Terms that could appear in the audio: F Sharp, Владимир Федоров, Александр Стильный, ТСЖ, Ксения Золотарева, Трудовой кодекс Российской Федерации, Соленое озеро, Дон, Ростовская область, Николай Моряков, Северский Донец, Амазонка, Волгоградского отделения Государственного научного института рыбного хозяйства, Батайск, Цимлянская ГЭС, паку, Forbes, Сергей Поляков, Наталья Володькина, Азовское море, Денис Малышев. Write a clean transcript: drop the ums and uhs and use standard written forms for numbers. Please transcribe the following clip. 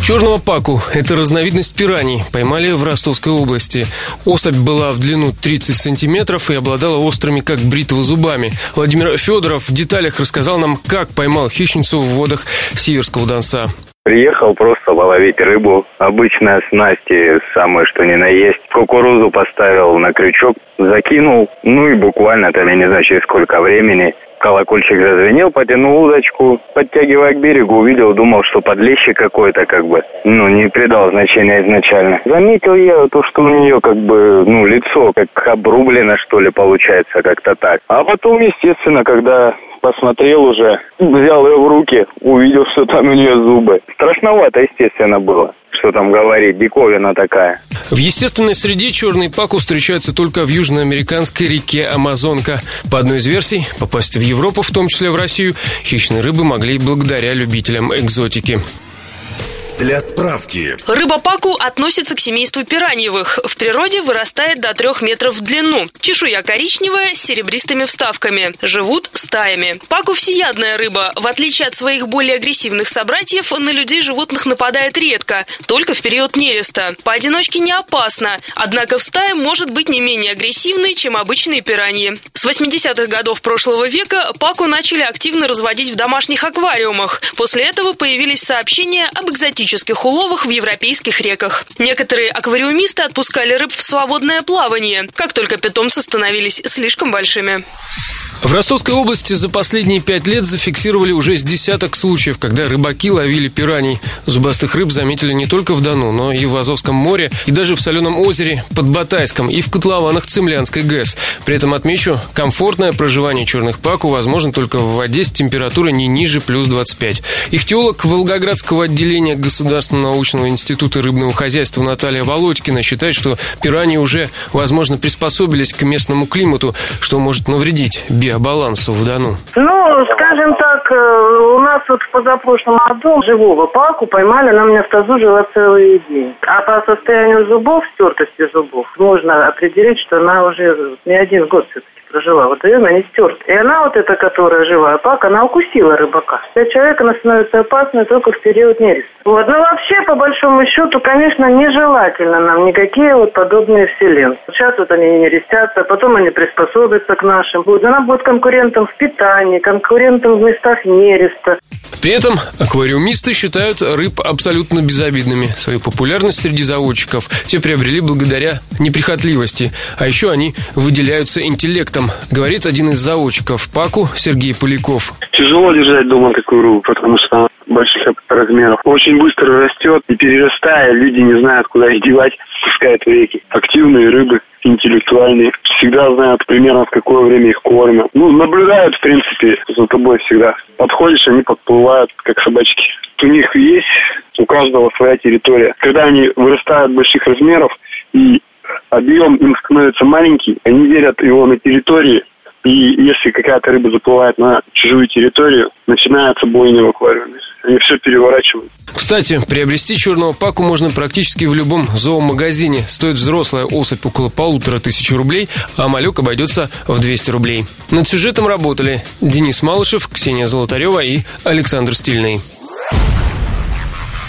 Черного паку – это разновидность пираний, поймали в Ростовской области. Особь была в длину 30 сантиметров и обладала острыми, как бритва, зубами. Владимир Федоров в деталях рассказал нам, как поймал хищницу в водах Северского Донца. Приехал просто половить рыбу. Обычные снасти, самое что ни на есть. Кукурузу поставил на крючок, закинул. Ну и буквально, там я не знаю, через сколько времени... Колокольчик зазвенел, потянул удочку, подтягивая к берегу, увидел, думал, что подлещик какой-то, не придал значения изначально. Заметил я то, что у нее, лицо как обрублено, что ли, получается, как-то так. А потом, естественно, когда посмотрел уже, взял ее в руки, увидел, что там у нее зубы. Страшновато, естественно, было. Что там говорить, диковина такая. В естественной среде черный паку встречается только в южноамериканской реке Амазонка. По одной из версий, попасть в Европу, в том числе в Россию, хищные рыбы могли благодаря любителям экзотики. Для справки. Рыба паку относится к семейству пираньевых. В природе вырастает до 3 метров в длину. Чешуя коричневая с серебристыми вставками. Живут стаями. Паку всеядная рыба. В отличие от своих более агрессивных собратьев, на людей животных нападает редко, только в период нереста. Поодиночке не опасно, однако в стае может быть не менее агрессивной, чем обычные пираньи. С 80-х годов прошлого века паку начали активно разводить в домашних аквариумах. После этого появились сообщения об экзотических уловах в европейских реках. Некоторые аквариумисты отпускали рыб в свободное плавание, как только питомцы становились слишком большими. В Ростовской области за последние 5 лет зафиксировали уже с десяток случаев, когда рыбаки ловили пираний. Зубастых рыб заметили не только в Дону, но и в Азовском море, и даже в Соленом озере под Батайском, и в котлованах Цимлянской ГЭС. При этом, отмечу, комфортное проживание черных паку возможно только в воде с температурой не ниже плюс 25. Ихтиолог Волгоградского отделения Государственного научного института рыбного хозяйства Наталья Володькина считает, что пираньи уже, возможно, приспособились к местному климату, что может навредить биобалансу в Дону. Скажем так, у нас в позапрошлом году живого паку поймали, она у меня в тазу жила целый день. А по состоянию зубов, стертости зубов, можно определить, что она уже не один год все-таки прожила. Вот ее она не стерта. И она эта, которая живая пака, она укусила рыбака. Для человека она становится опасной только в период нереста. Вообще, по большому счету, конечно, нежелательно нам никакие подобные вселенцы. Сейчас они нерестятся, потом они приспособятся к нашим. Она будет конкурентом в питании, конкурентом в местах нереста. При этом аквариумисты считают рыб абсолютно безобидными. Свою популярность среди заводчиков те приобрели благодаря неприхотливости. А еще они выделяются интеллектом, говорит один из заводчиков паку Сергей Поляков. Тяжело держать дома такую рыбу, потому что она больших размеров. Очень быстро растет и, перерастая, люди не знают, куда их девать, пускают в реки. Активные рыбы, интеллектуальные, всегда знают примерно, в какое время их кормят. Наблюдают, в принципе, за тобой всегда. Подходишь, они подплывают, как собачки. У них есть, у каждого своя территория. Когда они вырастают больших размеров и объем им становится маленький, они делят его на территории. И если какая-то рыба заплывает на чужую территорию, начинается бойня в аквариуме. Они все переворачивают. Кстати, приобрести черного паку можно практически в любом зоомагазине. Стоит взрослая особь около 1500 рублей, а малек обойдется в 200 рублей. Над сюжетом работали Денис Малышев, Ксения Золотарева и Александр Стильный.